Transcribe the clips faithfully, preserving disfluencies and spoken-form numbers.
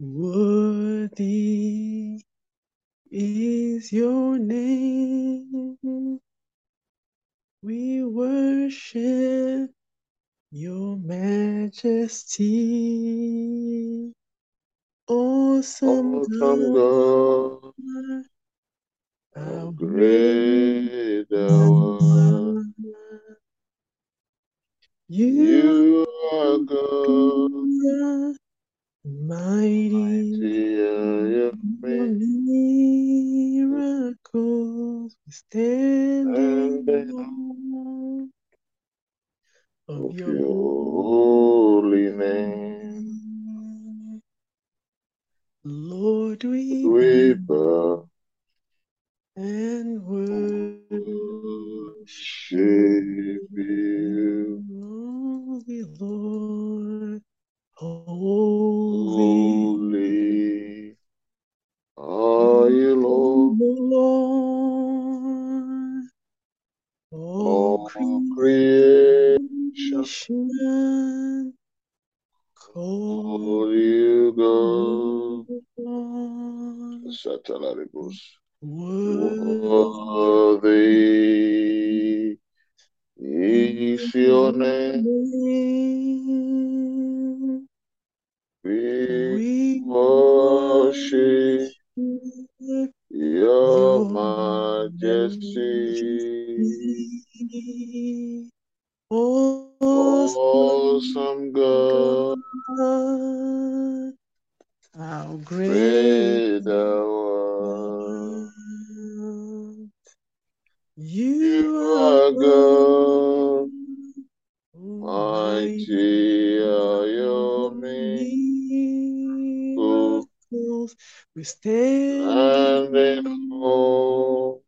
Worthy is your name. We worship your majesty. Awesome, awesome God, God, how great thou art. You are God, mighty, mighty are miracles. We stand in awe of your, your holy name. Lord, we, we bow and worship you. Holy Lord, holy, holy are you, Lord. Lord, all creation call you God. Satanaribus. Worthy is your name. We worship your majesty. Awesome God, how great thou art. You are God, mighty are your miracles. We stand in awe of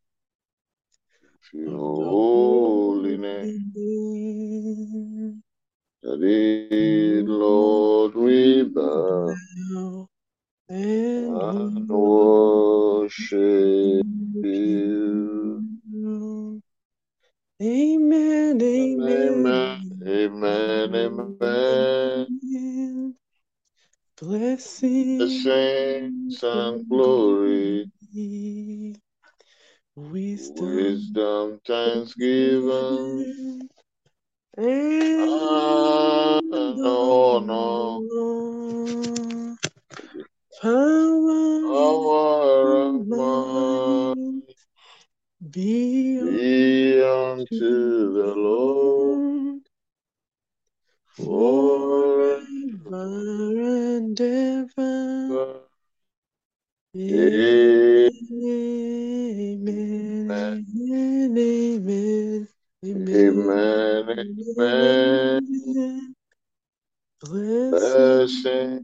your holy name. Today, Lord, we bow and worship you. Amen, amen, amen, amen, amen. Blessings and glory, wisdom, wisdom thanksgiving, and honor, power and might. Be unto, Be unto the Lord forever and ever. Amen. Amen. Amen. Amen. Amen. Blessing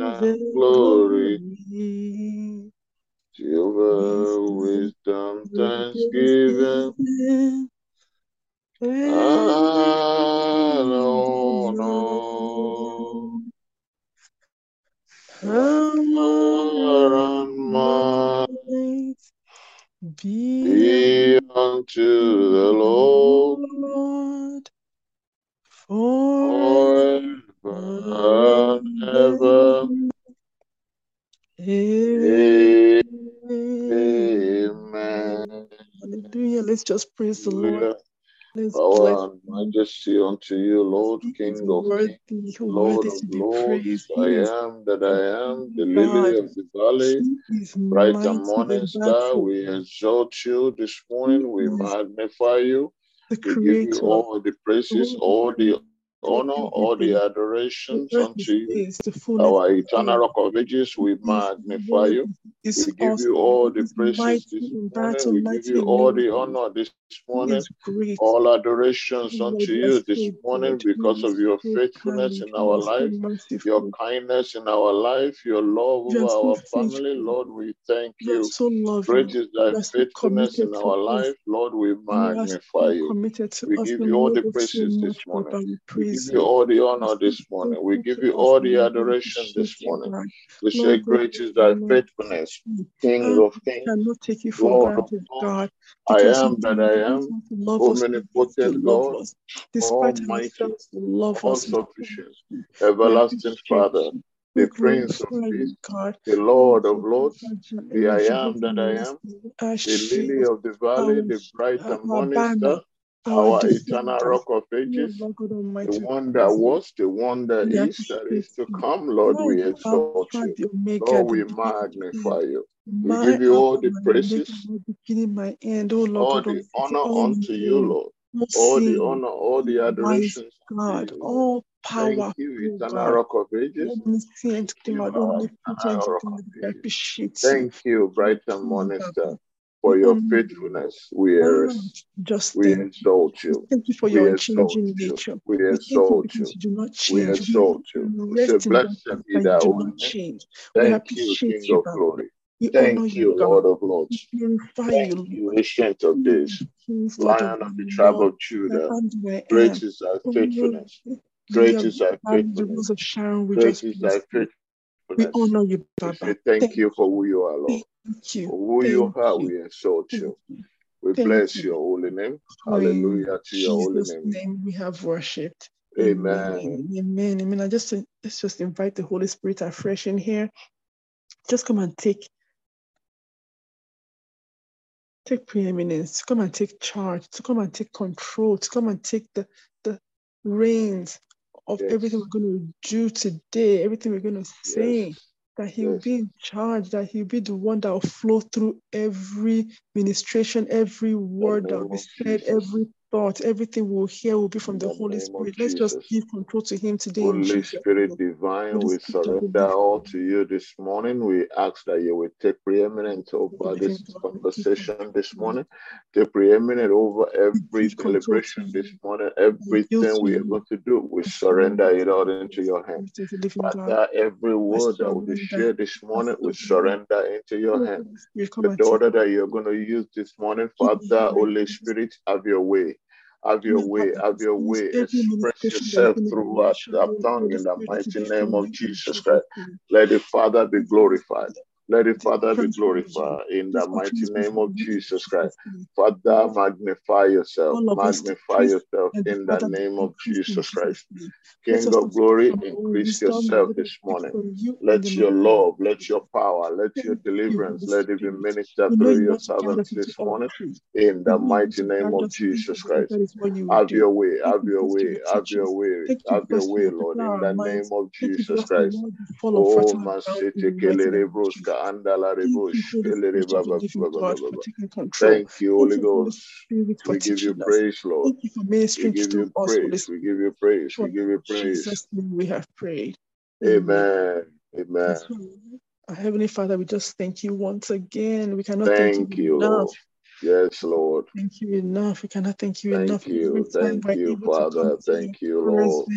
and glory. Silver, wisdom, thanksgiving, and honor, power and might be unto the Lord forever and ever. Amen. Amen. Hallelujah. Let's just praise the Lord. Let's power and majesty unto you, Lord, King of Kings, Lord of Lords. I am that I am, the lily of the valley, bright and morning star. We exalt you this morning. We magnify you. We give you all the praises, all the honor, all the adorations unto you. Our eternal rock of ages, we magnify you. We give you all the praises this morning. We give you all the honor this morning. All adorations unto you this morning because of your faithfulness in our life, your kindness in our life, your love over our family. Lord, we thank you. Great is thy faithfulness in our life. Lord, we magnify you. We give you all the praises this morning. We give you all the honor this morning. We give you all the adoration this morning. We say, great is thy faithfulness, King of Kings, Lord of God. I am that I am, omnipotent God, almighty, all sufficient, everlasting Father. the Prince of Peace, the Lord of Lords, the I am that I am, the Lily of the Valley, the bright and morning star, our eternal Rock of Ages, the one that was, the one that is, that is to come. Lord, we exalt you. Lord, we magnify you. We give you all the praises, all the honor unto you, Lord. All the honor, all the adoration. God, all power. Thank you, eternal Rock of Ages. Thank you, Thank you, bright and morning star, for your faithfulness. We are just we exalt you. Thank you for your unchanging nature. We exalt you. We exalt you. It's a blessing be that one. Thank you, King of Glory. We Thank you, God. Lord of Lords. Thank you, you, Ancient of Days, Lion of the tribe of Judah. Great is thy faithfulness. Great is thy faithfulness. Great is thy faithfulness. We honor you, Baba. Thank, Thank you for who you are, Lord. Thank you. For who Thank you are, we exalt you. you. We Thank bless you. your holy name. Hallelujah to your holy name. In Jesus' name we have worshipped. Amen. Amen. Amen. I just let's just invite the Holy Spirit afresh in here. Just come and take. Take preeminence, to come and take charge, to come and take control, to come and take the, the reins of yes. everything we're going to do today, everything we're going to say, yes. that he'll yes. be in charge, that he'll be the one that will flow through every ministration, every word that will be said, every thought, everything we'll hear will be from the, the Holy Spirit. Let's Jesus. just give control to him today. Holy Spirit divine, Holy we Spirit surrender divine. all to you this morning. We ask that you will take preeminence over Holy this Holy conversation Holy this morning. Take preeminence over every celebration this morning. Everything we are going to do, we surrender it all into your hand. Father, every word that will be shared this morning, we surrender into your hand. The daughter that you're going to use this morning, Father, Holy Spirit, have your way. Have your way, have your way. Express yourself through us, our tongue, in the mighty name of Jesus Christ. Let the Father be glorified. Let the Father be glorified in the mighty name of Jesus Christ. Father, magnify yourself. Magnify yourself in the name of Jesus Christ. King of glory, increase yourself this morning. Let your love, let your power, let your deliverance, let it be ministered through your servants this morning in the mighty name of Jesus Christ. Have your way, have your way, have your way, have your way, Lord, in the name of Jesus Christ. Oh, my city, Kelebroska. Thank you, Holy Ghost. We give you praise, Lord. We give you praise. We give you praise. We give you praise. We have prayed. Amen. Amen. Our Heavenly Father, we just thank you once again. We cannot thank you enough. Yes, Lord. Thank you enough. We cannot thank you enough. Thank you, thank you, Father. Thank you, Lord.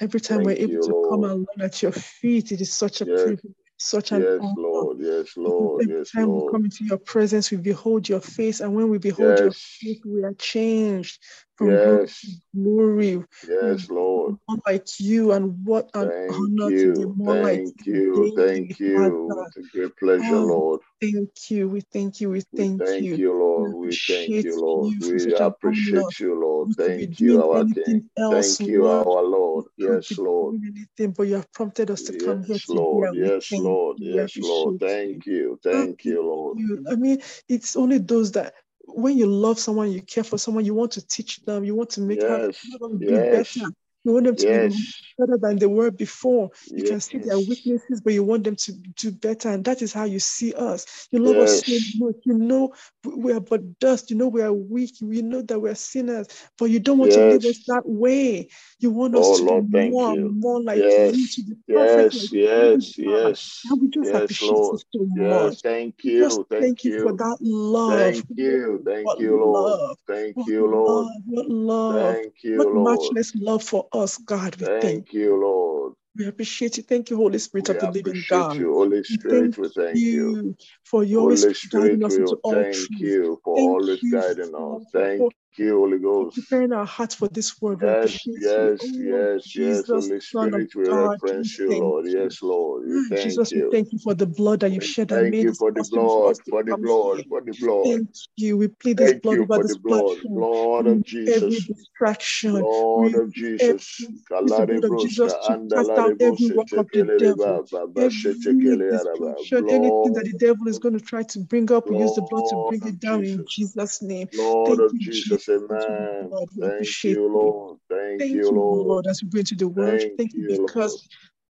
Every time we're able to come and learn at your feet, it is such a privilege. Such an yes, honor. Lord, yes, Lord, every yes, time Lord. we come into your presence, we behold your face, and when we behold yes. your face, we are changed from yes. glory. Yes, Lord. More like you, and what an thank honor you. to be more thank like you. Thank today. you, thank you. It's a great pleasure, oh, Lord. Thank you. We thank you. We thank, we thank you. you, Lord. We, we thank you, Lord. You we appreciate you, Lord. Thank you, our King. Thank you, Lord. our Lord. Yes, Lord. Anything, but you have prompted us to yes, come here Lord. today. Yes, Lord. Yes, Lord. Thank you. Thank you, Lord. I mean, it's only those that. When you love someone, you care for someone, you want to teach them, you want to make yes, them be yes, better. You want them to yes. be better than they were before. You yes. can see their weaknesses, but you want them to do better. And that is how you see us. You love yes. us so much. You know we are but dust. You know we are weak. You know that we are sinners. But you don't want yes. to give us that way. You want us oh, to Lord, be more you. and more like yes. you, to be perfect. Yes, like yes, you yes. And we just yes, appreciate Lord. you so yes. much. Thank you. Just thank, thank you for that love. Thank you. Thank what you, Lord. Love. Thank what you, Lord. Love. What love. Thank you, what Lord. Matchless love for us, God. We thank, thank you, Lord. We appreciate you. Thank you, Holy Spirit we of the living God. You, Holy Spirit, we thank, we thank you, you for your Holy Spirit. Guiding us into all thank truth. you for thank always you guiding us. Thank you, Holy Ghost. Preparing our hearts for this word. Yes, yes, yes, yes. Holy Spirit, we reference you, Lord. Yes, Lord. Jesus, we thank you for the blood that you've shed and made. Thank you for the blood, for the blood, for the blood. Thank you. We plead this blood over this platform. Lord of Jesus. Every distraction. Lord of Jesus. Blood of Jesus to cast out every work of the devil. Every distraction, anything that the devil is going to try to bring up, we use the blood to bring it down in Jesus' name. Lord of Jesus. Amen. Thank you, Lord. Thank, Thank you, Lord. Lord. As we go into the word, thank, thank you because, Lord.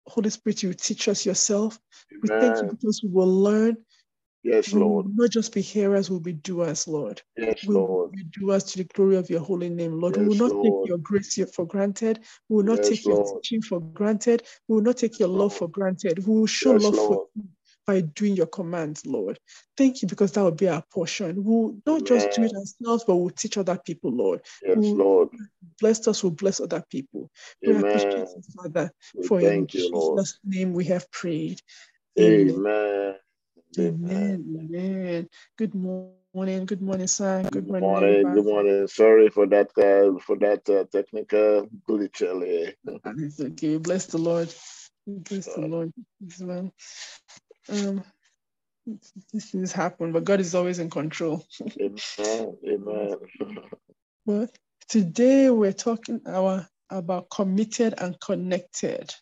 Holy Spirit, you teach us yourself. Amen. We thank you because we will learn. Yes, we Lord. Will not just be hearers, we'll be doers, Lord. Yes, we Lord. We do us to the glory of your holy name, Lord. Yes, we will not Lord. Take your grace for granted. We will not yes, take your Lord. Teaching for granted. We will not take your love for granted. We will show yes, love Lord. For you. By doing your commands, Lord. Thank you, because that will be our portion. We'll not just do it ourselves, but we'll teach other people, Lord. Yes, we'll, Lord. Bless us, we'll bless other people. Amen. We appreciate you, Father, for in Jesus' name we have prayed. Amen. Amen. Amen. Good morning. Good morning, son. Good morning. Good morning. Good morning. Sorry for that uh, for that uh, technical glitch earlier. It's okay. Bless the Lord. Bless the Lord as well. Um, these things happen, but God is always in control. Amen. Amen. But today we're talking our about committed and connected.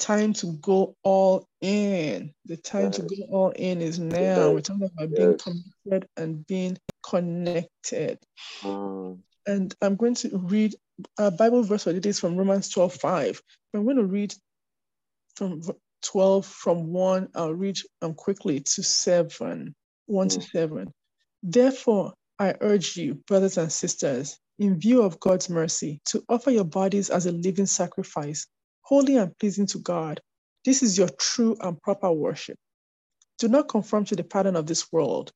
Time to go all in. The time yes. to go all in is now. Amen. We're talking about yes. being committed and being connected. Mm. And I'm going to read a Bible verse for today is from Romans twelve five. I'm going to read from twelve from one, I'll read um, quickly to seven, one mm. to seven. Therefore, I urge you, brothers and sisters, in view of God's mercy, to offer your bodies as a living sacrifice, holy and pleasing to God. This is your true and proper worship. Do not conform to the pattern of this world,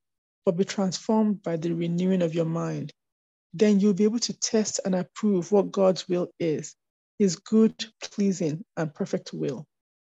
but be transformed by the renewing of your mind. Then you'll be able to test and approve what God's will is, his good, pleasing, and perfect will.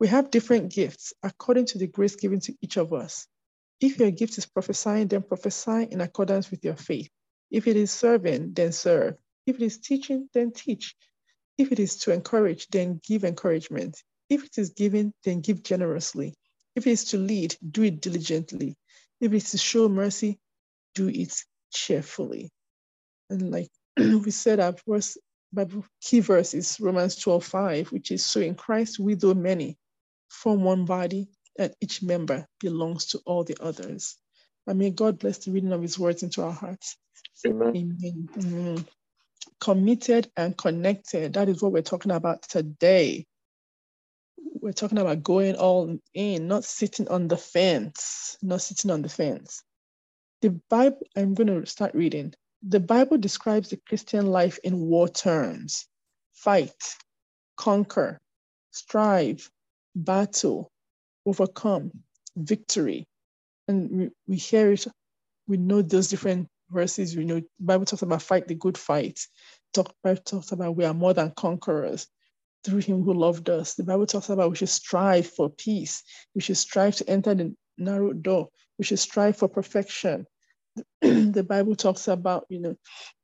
we have different gifts according to the grace given to each of us. If your gift is prophesying, then prophesy in accordance with your faith. If it is serving, then serve. If it is teaching, then teach. If it is to encourage, then give encouragement. If it is giving, then give generously. If it is to lead, do it diligently. If it is to show mercy, do it cheerfully. And like we said, our first Bible key verse is Romans twelve five, which is, so in Christ we, though many, from one body, and each member belongs to all the others. And may God bless the reading of his words into our hearts. Amen. Amen. Amen. Committed and connected. That is what we're talking about today. We're talking about going all in, not sitting on the fence, not sitting on the fence. The Bible, I'm going to start reading. The Bible describes the Christian life in war terms: fight, conquer, strive, battle, overcome, victory. And we, we hear it, we know those different verses. We know the Bible talks about fight the good fight. The Bible talks about we are more than conquerors through him who loved us. The Bible talks about we should strive for peace. We should strive to enter the narrow door. We should strive for perfection. The Bible talks about, you know,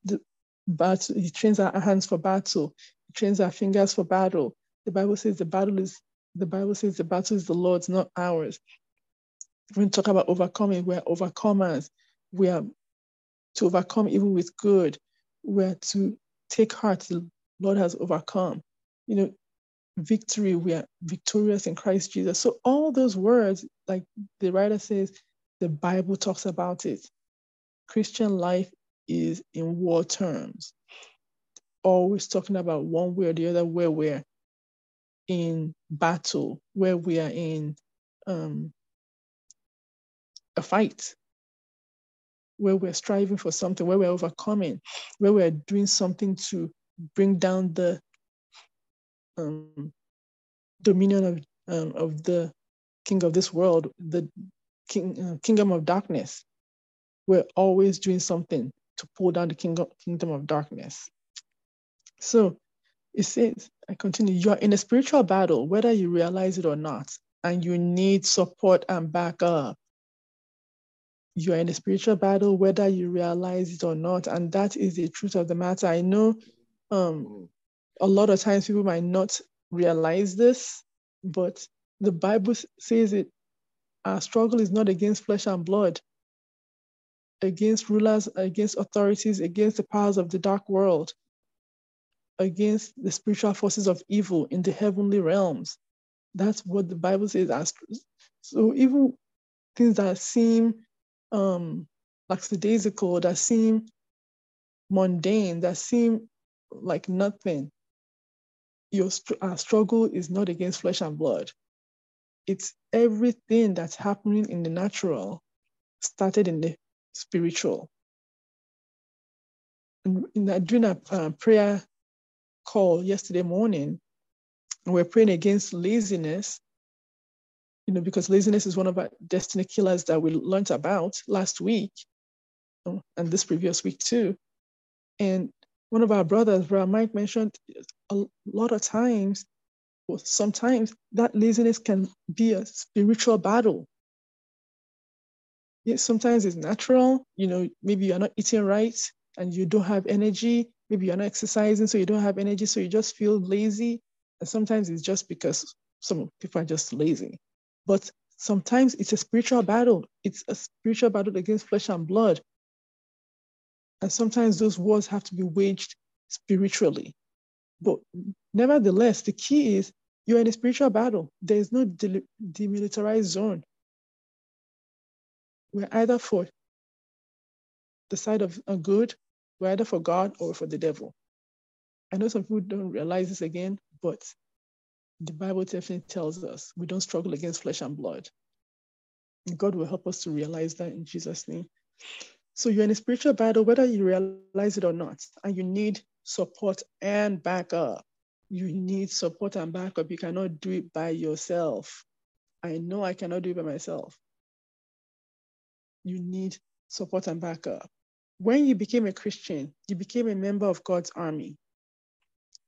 the battle. He trains our hands for battle. He trains our fingers for battle. The Bible says the battle is the Bible says the battle is the Lord's, not ours. When we talk about overcoming, we are overcomers. We are to overcome evil with good. We are to take heart. The Lord has overcome. You know, victory. We are victorious in Christ Jesus. So all those words, like the writer says, the Bible talks about it. Christian life is in war terms, always talking about one way or the other, where we're in battle, where we are in um, a fight, where we're striving for something, where we're overcoming, where we're doing something to bring down the um, dominion of, um, of the king of this world, the king, uh, kingdom of darkness. We're always doing something to pull down the kingdom, kingdom of darkness. So it says, I continue, you're in a spiritual battle, whether you realize it or not, and you need support and backup. You're in a spiritual battle, whether you realize it or not, and that is the truth of the matter. I know um, a lot of times people might not realize this, but the Bible says it, our struggle is not against flesh and blood, against rulers, against authorities, against the powers of the dark world, against the spiritual forces of evil in the heavenly realms. That's what the Bible says. So even things that seem um, lackadaisical, that seem mundane, that seem like nothing, your our struggle is not against flesh and blood. It's everything that's happening in the natural started in the spiritual. And in that, during a uh, prayer call yesterday morning, and we're praying against laziness, you know, because laziness is one of our destiny killers that we learned about last week and this previous week too. And one of our brothers, Brother Mike, mentioned a lot of times, well, sometimes that laziness can be a spiritual battle. Yes, sometimes it's natural, you know, maybe you're not eating right and you don't have energy, maybe you're not exercising, so you don't have energy, so you just feel lazy. And sometimes it's just because some people are just lazy. But sometimes it's a spiritual battle. It's a spiritual battle against flesh and blood. And sometimes those wars have to be waged spiritually. But nevertheless, the key is you're in a spiritual battle. There is no demilitarized zone. We're either for the side of good, we're either for God or for the devil. I know some people don't realize this again, but the Bible definitely tells us we don't struggle against flesh and blood. God will help us to realize that in Jesus' name. So you're in a spiritual battle, whether you realize it or not, and you need support and backup. You need support and backup. You cannot do it by yourself. I know I cannot do it by myself. You need support and backup. When you became a Christian, you became a member of God's army.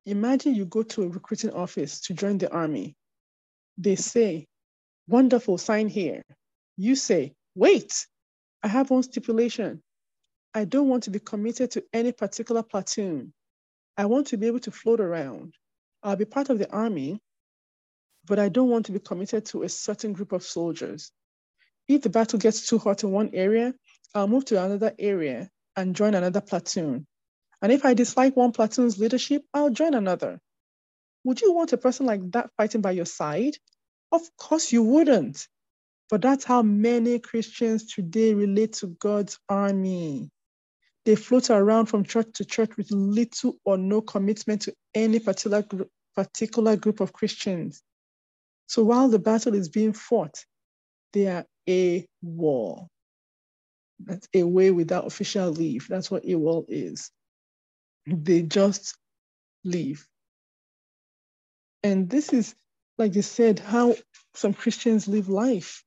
Imagine you go to a recruiting office to join the army. They say, wonderful, sign here. You say, wait, I have one stipulation. I don't want to be committed to any particular platoon. I want to be able to float around. I'll be part of the army, but I don't want to be committed to a certain group of soldiers. If the battle gets too hot in one area, I'll move to another area and join another platoon. And if I dislike one platoon's leadership, I'll join another. Would you want a person like that fighting by your side? Of course you wouldn't. But that's how many Christians today relate to God's army. They float around from church to church with little or no commitment to any particular, particular group of Christians. So while the battle is being fought, they are AWOL. That's away without official leave. That's what AWOL is. They just leave. And this is, like they said, how some Christians live life.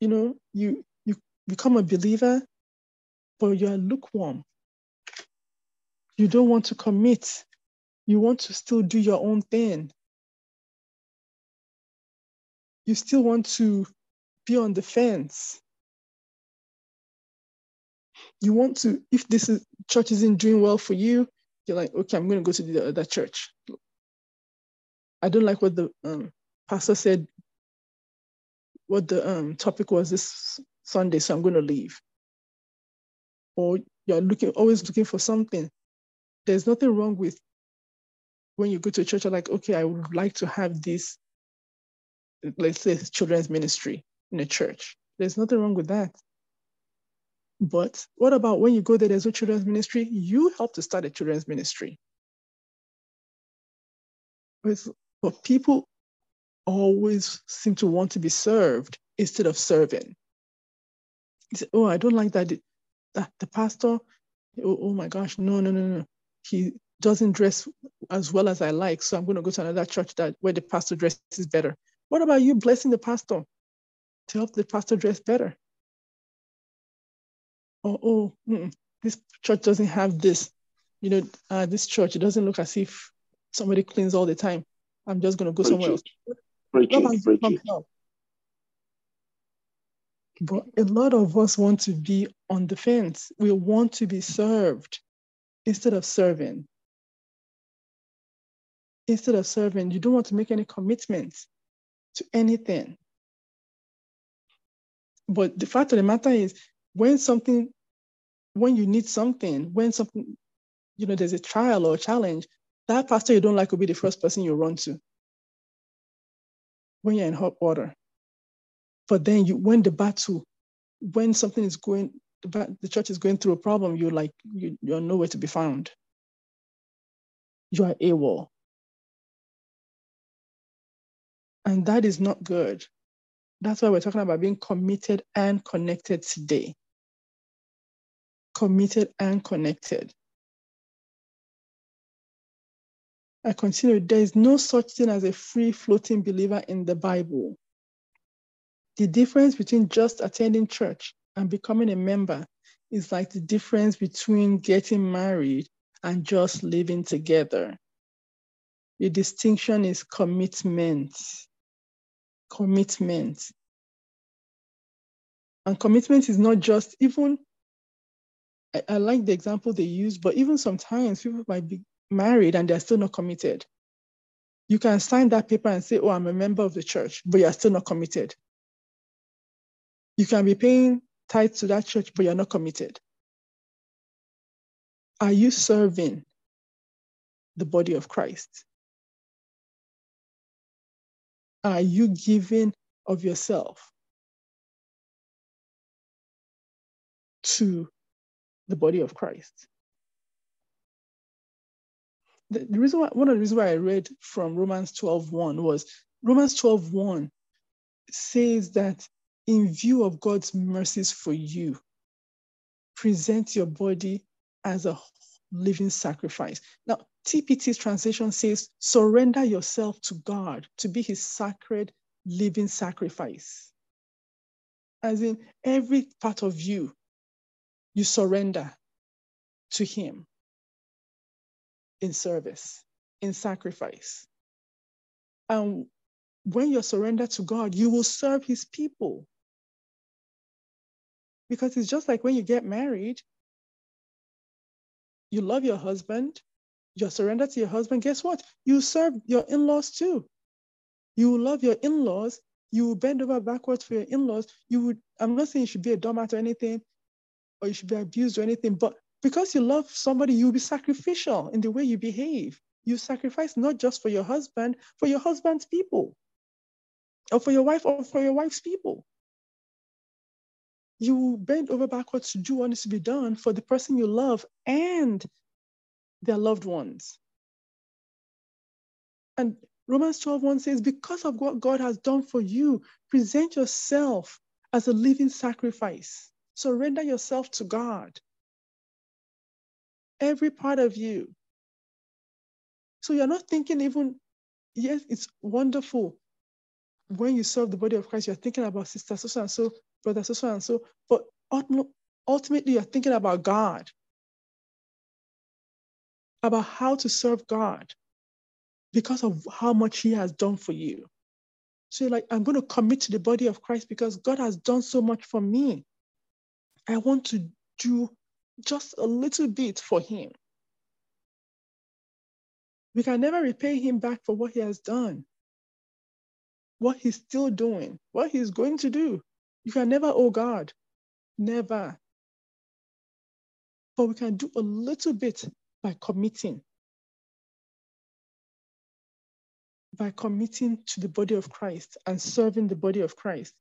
You know, you, you become a believer, but you're lukewarm. You don't want to commit. You want to still do your own thing. You still want to be on the fence. You want to, if this is, church isn't doing well for you, you're like, okay, I'm going to go to the other church. I don't like what the um, pastor said, what the um, topic was this Sunday, so I'm going to leave. Or you're looking, always looking for something. There's nothing wrong with when you go to church, you're like, okay, I would like to have this, let's say, children's ministry in a church. There's nothing wrong with that. But what about when you go there, there's no children's ministry? You help to start a children's ministry. But people always seem to want to be served instead of serving. You say, oh, I don't like that that the pastor, oh, oh my gosh, no, no, no, no. He doesn't dress as well as I like. So I'm going to go to another church that where the pastor dresses better. What about you blessing the pastor to help the pastor dress better? Or, oh, mm-mm, this church doesn't have this. You know, uh, this church, it doesn't look as if somebody cleans all the time. I'm just going to go Bridget, somewhere else. Bridget, Bridget. But a lot of us want to be on the fence. We want to be served instead of serving. Instead of serving, you don't want to make any commitments to anything. But the fact of the matter is, when something, when you need something, when something, you know, there's a trial or a challenge, that pastor you don't like will be the first person you run to when you're in hot water. But then you, when the battle, when something is going, the church is going through a problem, you're like, you, you're nowhere to be found. You are AWOL. And that is not good. That's why we're talking about being committed and connected today. Committed and connected. I continue, there is no such thing as a free-floating believer in the Bible. The difference between just attending church and becoming a member is like the difference between getting married and just living together. The distinction is commitment. Commitment. And commitment is not just even, I, I like the example they use, but even sometimes people might be married and they're still not committed. You can sign that paper and say, oh, I'm a member of the church, but you're still not committed. You can be paying tithes to that church, but you're not committed. Are you serving the body of Christ? Are you giving of yourself to the body of Christ? The, the reason why, one of the reasons why I read from Romans twelve one was Romans twelve one says that in view of God's mercies for you, present your body as a living sacrifice. Now, T P T's translation says, surrender yourself to God to be his sacred living sacrifice. As in every part of you, you surrender to him in service, in sacrifice. And when you're surrendered to God, you will serve his people. Because it's just like when you get married, you love your husband, you're surrendered to your husband, guess what? You serve your in-laws too. You love your in-laws, you will bend over backwards for your in-laws. You would, I'm not saying you should be a doormat or anything, or you should be abused or anything, but because you love somebody, you'll be sacrificial in the way you behave. You sacrifice not just for your husband, for your husband's people, or for your wife, or for your wife's people. You bend over backwards to do what needs to be done for the person you love and their loved ones. And Romans twelve one says, because of what God has done for you, present yourself as a living sacrifice. Surrender yourself to God. Every part of you. So you're not thinking even, yes, it's wonderful when you serve the body of Christ, you're thinking about sister so-and-so, brother, so and so, but ultimately you're thinking about God, about how to serve God because of how much he has done for you. So you're like, I'm going to commit to the body of Christ because God has done so much for me. I want to do just a little bit for him. We can never repay him back for what he has done, what he's still doing, what he's going to do. You can never owe God, never. But we can do a little bit by committing. By committing to the body of Christ and serving the body of Christ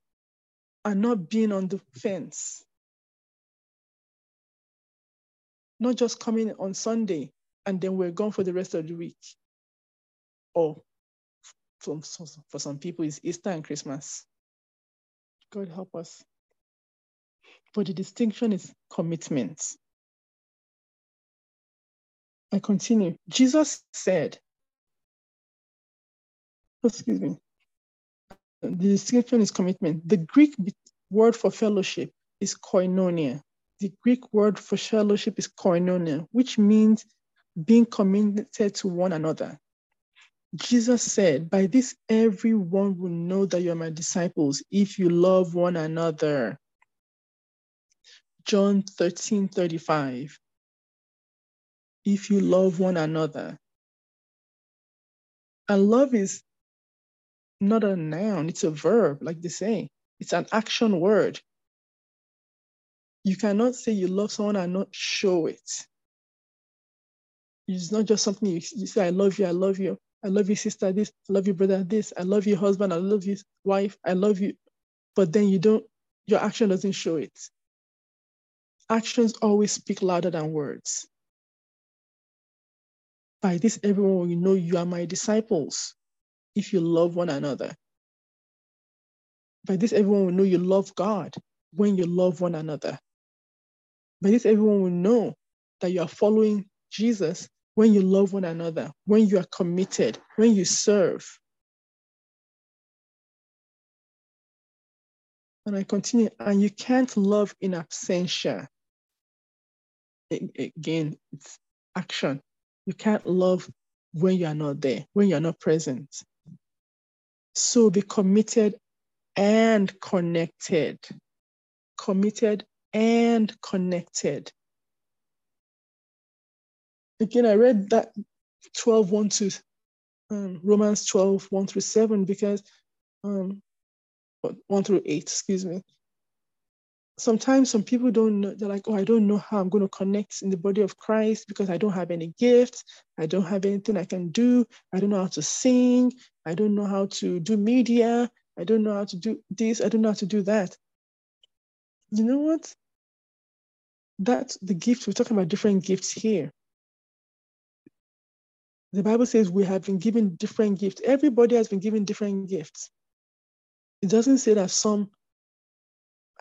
and not being on the fence. Not just coming on Sunday and then we're gone for the rest of the week. Or for, for some people, it's Easter and Christmas. God help us. but the distinction is commitment. I continue. Jesus said, excuse me, the distinction is commitment. The Greek word for fellowship is koinonia. The Greek word for fellowship is koinonia, which means being committed to one another. Jesus said, by this, everyone will know that you are my disciples if you love one another. John thirteen thirty-five. If you love one another. And love is not a noun, it's a verb, like they say. It's an action word. You cannot say you love someone and not show it. It's not just something you, you say, I love you, I love you. I love you, sister, this. I love you, brother, this. I love you, husband. I love you, wife. I love you. But then you don't, your action doesn't show it. Actions always speak louder than words. By this, everyone will know you are my disciples if you love one another. By this, everyone will know you love God when you love one another. By this, everyone will know that you are following Jesus when you love one another, when you are committed, when you serve. And I continue, and you can't love in absentia. Again, it's action. You can't love when you are not there, when you are not present. So be committed and connected. Committed and connected. Again, I read that twelve one to um, Romans twelve one through seven because um, one through eight, excuse me. Sometimes some people don't know, they're like, oh, I don't know how I'm going to connect in the body of Christ because I don't have any gifts. I don't have anything I can do. I don't know how to sing. I don't know how to do media. I don't know how to do this. I don't know how to do that. You know what? That's the gift. We're talking about different gifts here. The Bible says we have been given different gifts. Everybody has been given different gifts. It doesn't say that some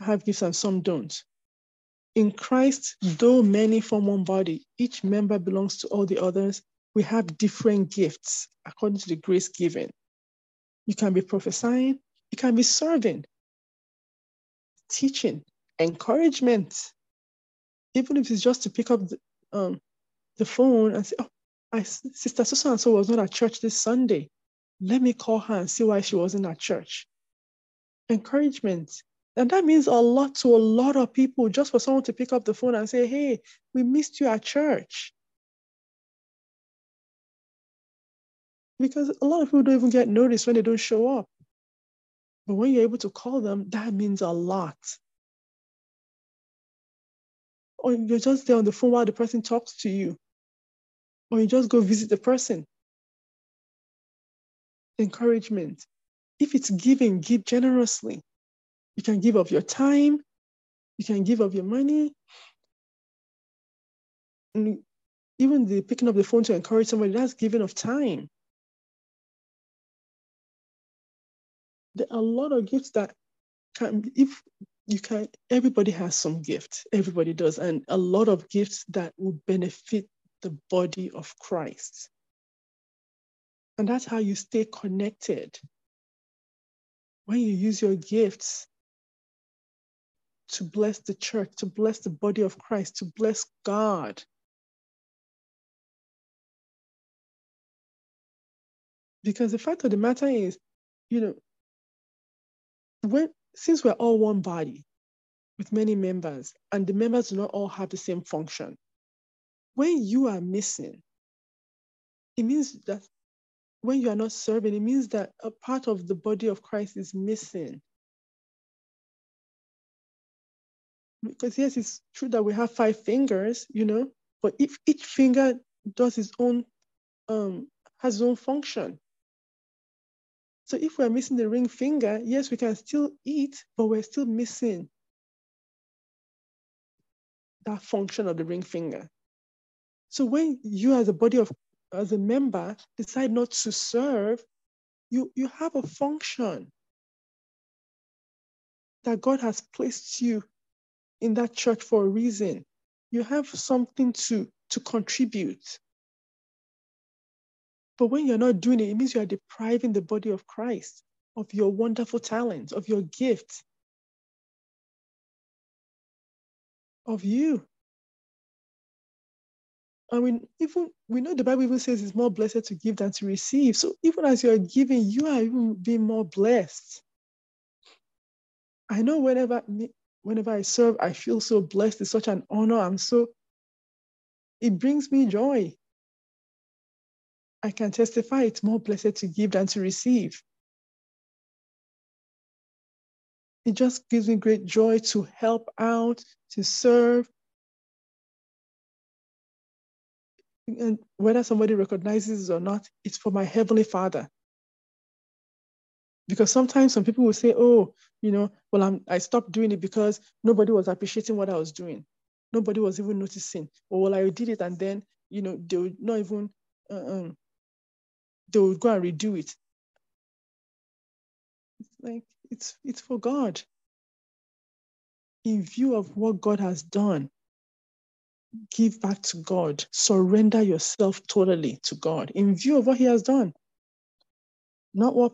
have gifts and some don't. In Christ, though many form one body, each member belongs to all the others. We have different gifts according to the grace given. You can be prophesying, you can be serving, teaching, encouragement. Even if it's just to pick up the, um, the phone and say, oh, I, Sister Susan so was not at church this Sunday. Let me call her and see why she wasn't at church. Encouragement. And that means a lot to a lot of people, just for someone to pick up the phone and say, hey, we missed you at church. Because a lot of people don't even get noticed when they don't show up. But when you're able to call them, that means a lot. Or you're just there on the phone while the person talks to you. Or you just go visit the person. Encouragement. If it's giving, give generously. You can give of your time. You can give of your money. And even the picking up the phone to encourage somebody, that's giving of time. There are a lot of gifts that can, if you can, everybody has some gift. Everybody does. And a lot of gifts that will benefit the body of Christ. And that's how you stay connected. When you use your gifts to bless the church, to bless the body of Christ, to bless God. Because the fact of the matter is, you know, when, since we're all one body with many members, and the members do not all have the same function, when you are missing, it means that when you are not serving, it means that a part of the body of Christ is missing. Because yes, it's true that we have five fingers, you know, but if each finger does its own, um, has its own function. So if we're missing the ring finger, yes, we can still eat, but we're still missing that function of the ring finger. So when you as a body of, as a member, decide not to serve, you, you have a function that God has placed you in that church for a reason. You have something to, to contribute. But when you're not doing it, it means you are depriving the body of Christ of your wonderful talent, of your gift, of you. And we even we know the Bible even says it's more blessed to give than to receive. So even as you're giving, you are even being more blessed. I know whenever whenever I serve, I feel so blessed. It's such an honor. I'm so, it brings me joy. I can testify it's more blessed to give than to receive. It just gives me great joy to help out, to serve. And whether somebody recognizes it or not, it's for my Heavenly Father. Because sometimes some people will say, oh, you know, well, I'm, I stopped doing it because nobody was appreciating what I was doing. Nobody was even noticing. Or, well, I did it, and then, you know, they would not even, uh, um, they would go and redo it. It's like, it's, it's for God. In view of what God has done, give back to God. Surrender yourself totally to God in view of what he has done. Not what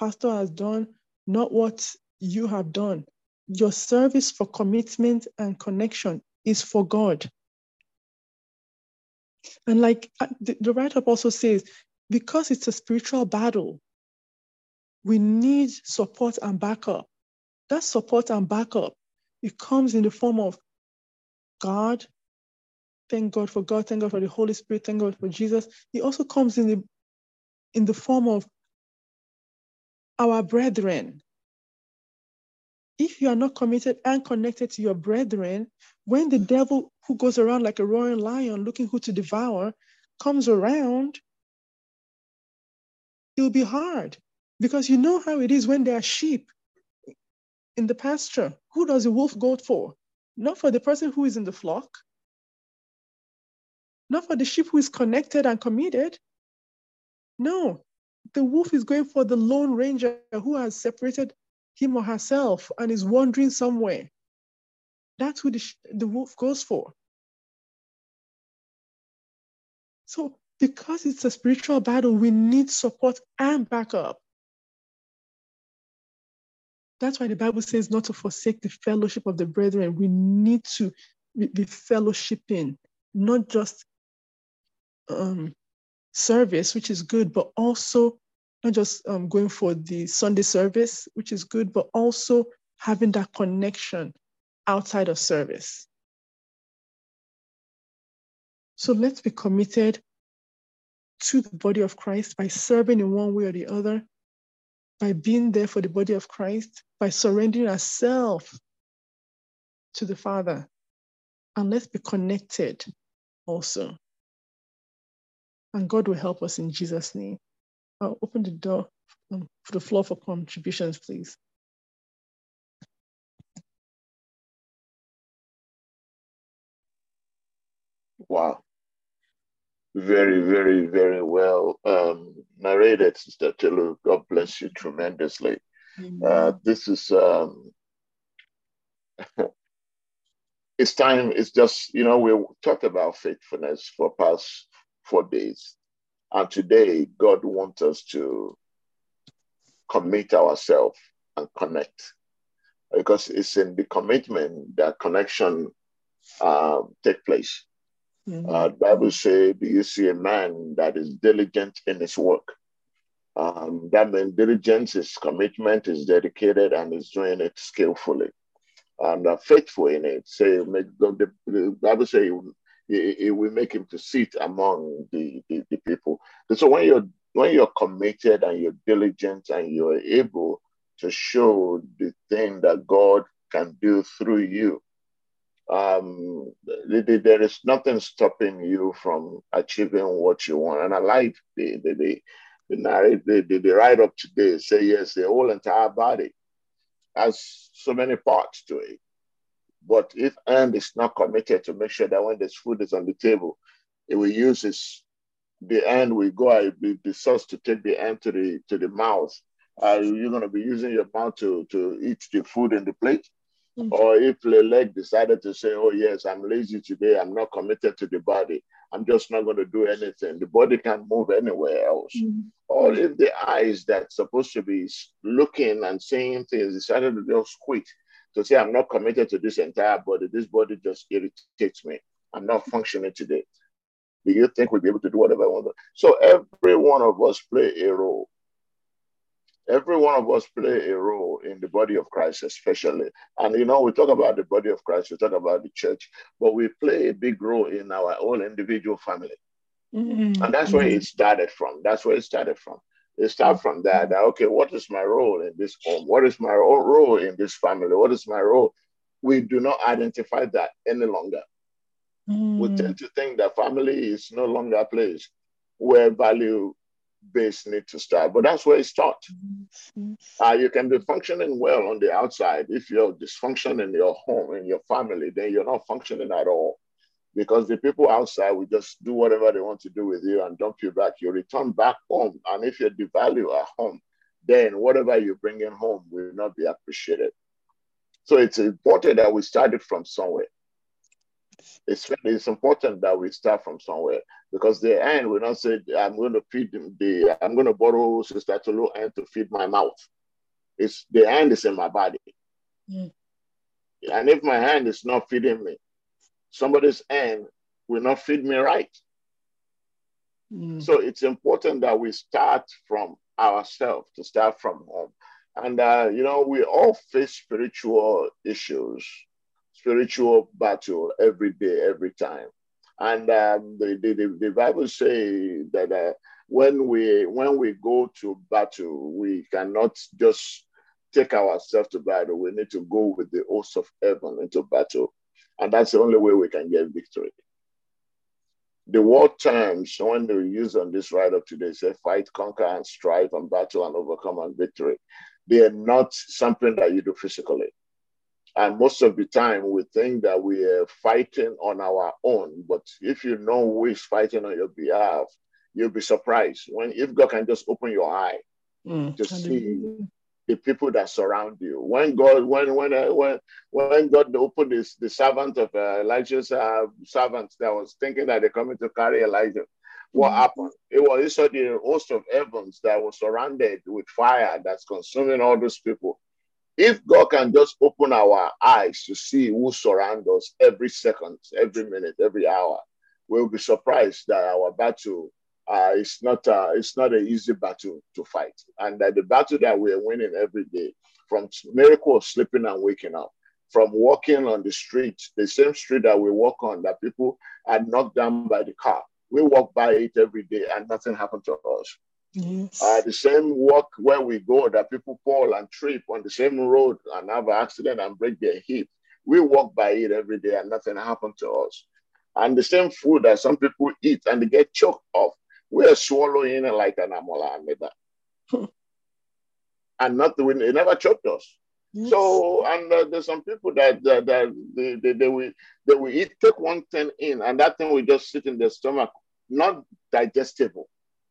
pastor has done, not what you have done. Your service for commitment and connection is for God. And like the, the write-up also says, because it's a spiritual battle, we need support and backup. That support and backup, it comes in the form of God. Thank God for God. Thank God for the Holy Spirit. Thank God for Jesus. It also comes in the, in the form of our brethren. If you are not committed and connected to your brethren, when the devil, who goes around like a roaring lion looking who to devour, comes around, it'll be hard, because you know how it is when there are sheep in the pasture. Who does the wolf go for? Not for the person who is in the flock. Not for the sheep who is connected and committed. No, the wolf is going for the lone ranger who has separated him or herself and is wandering somewhere. That's who the, the wolf goes for. So because it's a spiritual battle, we need support and backup. That's why the Bible says not to forsake the fellowship of the brethren. We need to be fellowshipping, not just Um, service, which is good, but also not just um, going for the Sunday service, which is good, but also having that connection outside of service. So let's be committed to the body of Christ by serving in one way or the other, by being there for the body of Christ, by surrendering ourselves to the Father. And let's be connected also. And God will help us in Jesus' name. I'll open the door um, for the floor for contributions, please. Wow. Very, very, very well um, narrated, Sister Telu. God bless you tremendously. Uh, this is, um, it's time, it's just, you know, we talked about faithfulness for past four days. And today, God wants us to commit ourselves and connect, because it's in the commitment that connection uh, takes place. Mm-hmm. Uh, the Bible says, do you see a man that is diligent in his work? Um, that means diligence is commitment, is dedicated, and is doing it skillfully and uh, faithful in it. So make the, the Bible says, It, it will make him to sit among the, the, the people. And so when you're, when you're committed and you're diligent and you're able to show the thing that God can do through you, um, there is nothing stopping you from achieving what you want. And I like the, the, the, the, the, the, the write-up today, say yes, the whole entire body has so many parts to it. But if hand is not committed to make sure that when this food is on the table, it will use its, the hand will go out, the sauce to take the hand to the, to the mouth. Uh, you're going to be using your mouth to, to eat the food in the plate. Mm-hmm. Or if the leg decided to say, oh, yes, I'm lazy today, I'm not committed to the body, I'm just not going to do anything, the body can't move anywhere else. Mm-hmm. Or if the eyes that's supposed to be looking and seeing things decided to just quit, to say, I'm not committed to this entire body, this body just irritates me, I'm not functioning today. Do you think we'll be able to do whatever I want? So every one of us play a role. Every one of us play a role in the body of Christ, especially. And, you know, we talk about the body of Christ, we talk about the church, but we play a big role in our own individual family. Mm-hmm. And that's where it started from. That's where it started from. It started from that, that, okay, what is my role in this home? What is my role in this family? What is my role? We do not identify that any longer. Mm-hmm. We tend to think that family is no longer a place where value base need to start, but that's where it's taught. Mm-hmm. Uh, you can be functioning well on the outside. If you're dysfunctioning in your home, in your family, then you're not functioning at all, because the people outside will just do whatever they want to do with you and dump you back. You return back home, and if you devalue at home, then whatever you bring in home will not be appreciated. So it's important that we start it from somewhere. It's, it's important that we start from somewhere, because the end we don't say I'm going to feed the I'm going to borrow Sister Tolu and to feed my mouth. It's the hand is in my body, mm. and if my hand is not feeding me, somebody's hand will not feed me right. Mm. So it's important that we start from ourselves, to start from home, and uh, you know we all face spiritual issues. Spiritual battle every day, every time, and um, the, the the Bible say that uh, when we when we go to battle, we cannot just take ourselves to battle. We need to go with the host of heaven into battle, and that's the only way we can get victory. The word terms when they use on this write up today say fight, conquer, and strive, and battle, and overcome, and victory. They are not something that you do physically. And most of the time, we think that we are fighting on our own. But if you know who is fighting on your behalf, you'll be surprised when if God can just open your eye mm, to see the people that surround you. When God, when when uh, when, when God opened this, the servant of uh, Elijah's uh, servant that was thinking that they're coming to carry Elijah, what happened? It was he saw the host of heavens that was surrounded with fire that's consuming all those people. If God can just open our eyes to see who surrounds us every second, every minute, every hour, we'll be surprised that our battle uh, is not uh, it's not an easy battle to fight. And that the battle that we're winning every day, from miracle of sleeping and waking up, from walking on the street, the same street that we walk on, that people are knocked down by the car. We walk by it every day and nothing happened to us. Yes. Uh, the same walk where we go that people fall and trip on the same road and have an accident and break their hip. We walk by it every day and nothing happened to us. And the same food that some people eat and they get choked off, we are swallowing it like an amola ameba. Hmm. And not we, it never choked us. Yes. So, and uh, there's some people that, that, that they, they, they, will, they will eat, take one thing in, and that thing will just sit in their stomach, not digestible.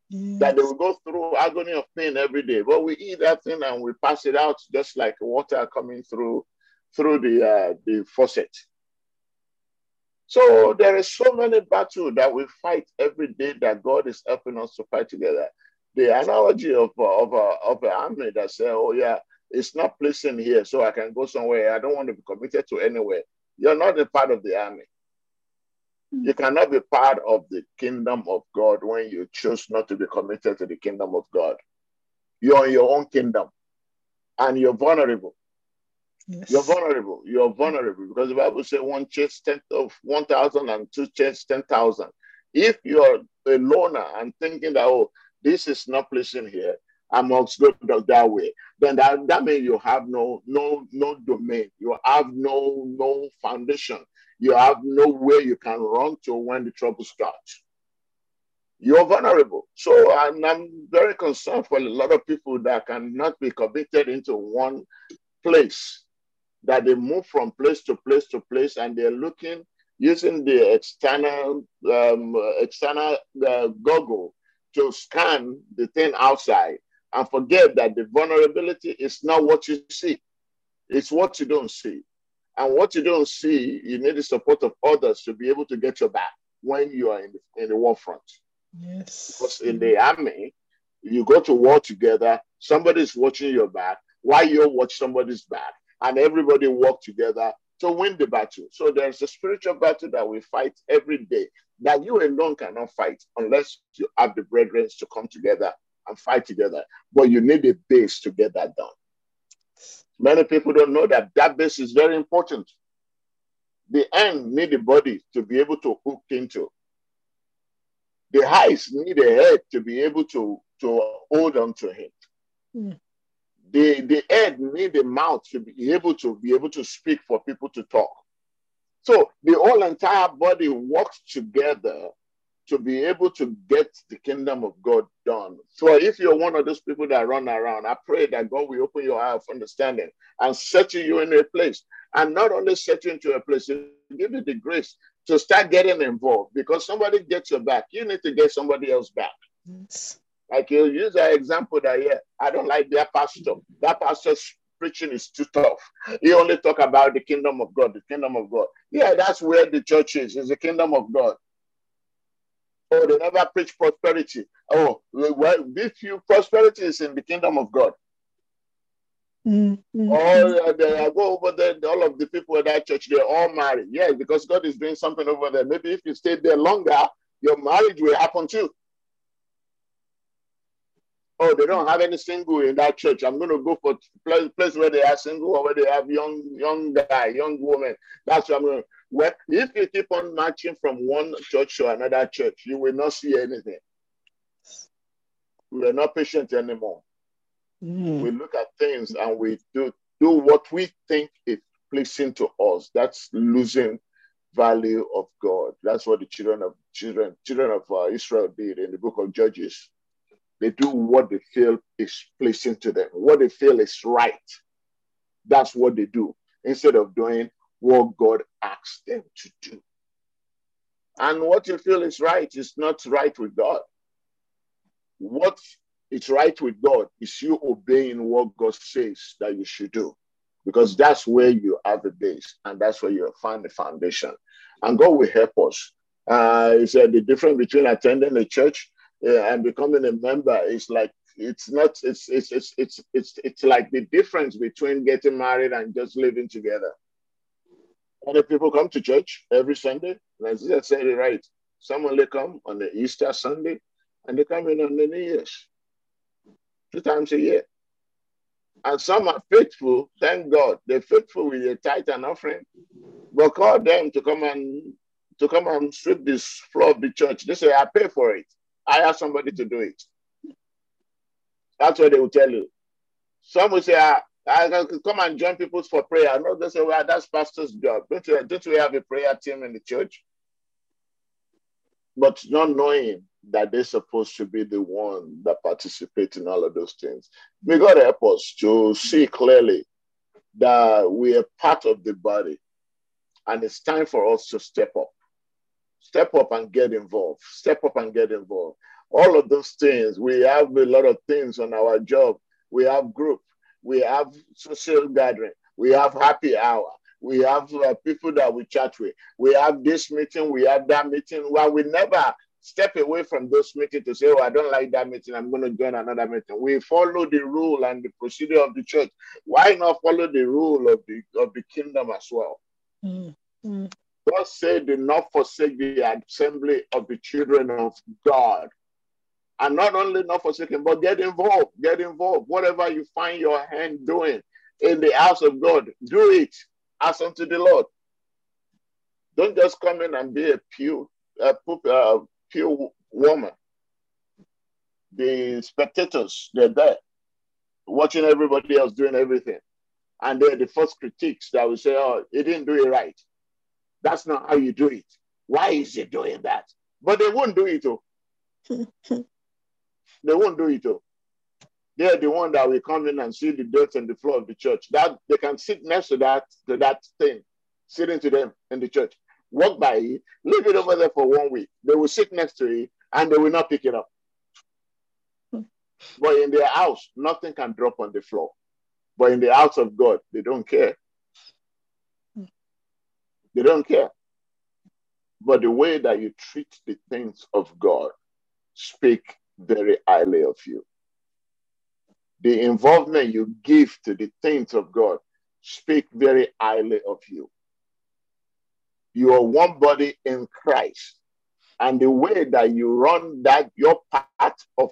Yes. That they will go through agony of pain every day, but we eat that thing and we pass it out just like water coming through through the uh, the faucet. So there is so many battles that we fight every day that God is helping us to fight together. The analogy of uh, of uh, of an army that say, "Oh yeah, it's not placing here, so I can go somewhere. I don't want to be committed to anywhere." You're not a part of the army. You cannot be part of the kingdom of God when you choose not to be committed to the kingdom of God. You're in your own kingdom and you're vulnerable. Yes. You're vulnerable. You're vulnerable because the Bible says one chase ten of one thousand and two chase ten thousand. If you're a loner and thinking that, oh, this is not placing here, I must go that way, then that, that means you have no, no, no domain. You have no, no foundation. You have nowhere you can run to when the trouble starts. You're vulnerable. So I'm, I'm very concerned for a lot of people that cannot be committed into one place, that they move from place to place to place, and they're looking, using the external, um, external uh, goggle to scan the thing outside and forget that the vulnerability is not what you see. It's what you don't see. And what you don't see, you need the support of others to be able to get your back when you are in the, in the war front. Yes. Because in the army, you go to war together, somebody's watching your back, while you watch somebody's back, and everybody work together to win the battle. So there's a spiritual battle that we fight every day that you alone cannot fight unless you have the brethren to come together and fight together. But you need a base to get that done. Many people don't know that that base is very important. The end need a body to be able to hook into. The eyes need a head to be able to, to hold on to him. Mm. The, the head need a mouth to be able to be able to speak for people to talk. So the whole entire body works together to be able to get the kingdom of God done. So if you're one of those people that run around, I pray that God will open your eye of understanding and settle you in a place. And not only set you into a place, give you the grace to start getting involved, because somebody gets your back. You need to get somebody else back. Yes. Like you use an example that, yeah, I don't like their pastor. That pastor's preaching is too tough. He only talk about the kingdom of God, the kingdom of God. Yeah, that's where the church is, is the kingdom of God. Oh, they never preach prosperity. Oh, well, if you, prosperity is in the kingdom of God. Mm-hmm. All, uh, they, I go over there, all of the people at that church, they're all married. Yeah, because God is doing something over there. Maybe if you stay there longer, your marriage will happen too. Oh, they don't have any single in that church. I'm going to go for place, place where they are single or where they have young young guy, young woman. That's what I'm going to. Well, if you keep on marching from one church to another church, you will not see anything. We are not patient anymore. Mm. We look at things and we do, do what we think is pleasing to us. That's losing value of God. That's what the children of children children of uh, Israel did in the book of Judges. They do what they feel is pleasing to them. What they feel is right. That's what they do, instead of doing what God asks them to do. And what you feel is right is not right with God. What is right with God is you obeying what God says that you should do, because that's where you have the base and that's where you find the foundation. And God will help us. Uh, he said the difference between attending a church Yeah, and becoming a member is like, it's not, it's, it's, it's, it's, it's, it's like the difference between getting married and just living together. Other people come to church every Sunday, and I said it right. Some only come on the Easter Sunday, and they come in on the New Year's, two times a year. And some are faithful, thank God. They're faithful with their tithe and offering, but call them to come and, to come and sweep this floor of the church. They say, I pay for it. I ask somebody to do it. That's what they will tell you. Some will say, I, I can come and join people for prayer. No, they say, well, that's pastor's job. Don't, you, don't we have a prayer team in the church? But not knowing that they're supposed to be the one that participates in all of those things. May God help us to see clearly that we are part of the body. And it's time for us to step up. Step up and get involved. Step up and get involved. All of those things. We have a lot of things on our job. We have group. We have social gathering. We have happy hour. We have uh, people that we chat with. We have this meeting. We have that meeting. Well, we never step away from those meetings to say, oh, I don't like that meeting. I'm going to join another meeting. We follow the rule and the procedure of the church. Why not follow the rule of the, of the kingdom as well? Mm-hmm. God said, do not forsake the assembly of the children of God. And not only not forsake him, but get involved, get involved. Whatever you find your hand doing in the house of God, do it as unto the Lord. Don't just come in and be a pew, a pew woman. The spectators, they're there, watching everybody else doing everything. And they're the first critics that will say, oh, he didn't do it right. That's not how you do it. Why is he doing that? But they won't do it all. They won't do it all. They're the one that will come in and see the dirt on the floor of the church. That they can sit next to that, to that thing, sitting to them in the church. Walk by it, leave it over there for one week. They will sit next to it and they will not pick it up. But in their house, nothing can drop on the floor. But in the house of God, they don't care. They don't care. But the way that you treat the things of God speak very highly of you. The involvement you give to the things of God speak very highly of you. You are one body in Christ. And the way that you run that, your part of,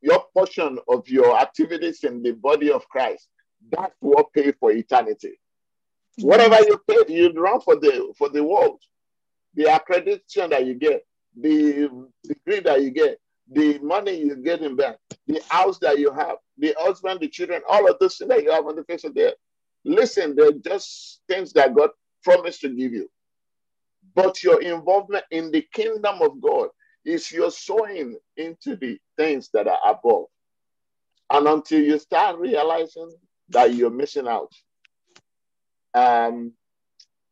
your portion of your activities in the body of Christ, that will pay for eternity. Whatever you paid, you run for the, for the world. The accreditation that you get, the degree that you get, the money you get in bank, the house that you have, the husband, the children, all of those things that you have on the face of the earth. Listen, they're just things that God promised to give you. But your involvement in the kingdom of God is your sowing into the things that are above. And until you start realizing that you're missing out, um,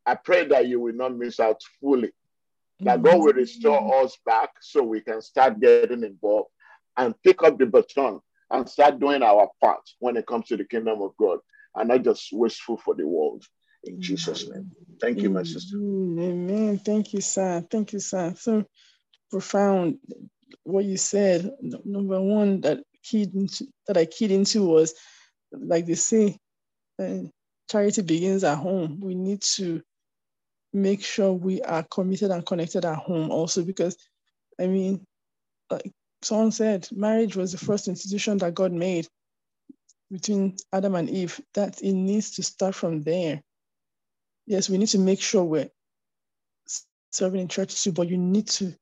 I pray that you will not miss out fully. That God will restore us back so we can start getting involved and pick up the baton and start doing our part when it comes to the kingdom of God and not just wasteful for the world. In Jesus' name. Thank you, my sister. Amen. Thank you, sir. Thank you, sir. So profound what you said. Number one that keyed into, that I keyed into was, like they say, uh, charity begins at home. We need to make sure we are committed and connected at home also, because, I mean, like someone said, marriage was the first institution that God made between Adam and Eve. That it needs to start from there. Yes, we need to make sure we're serving in church too, but you need to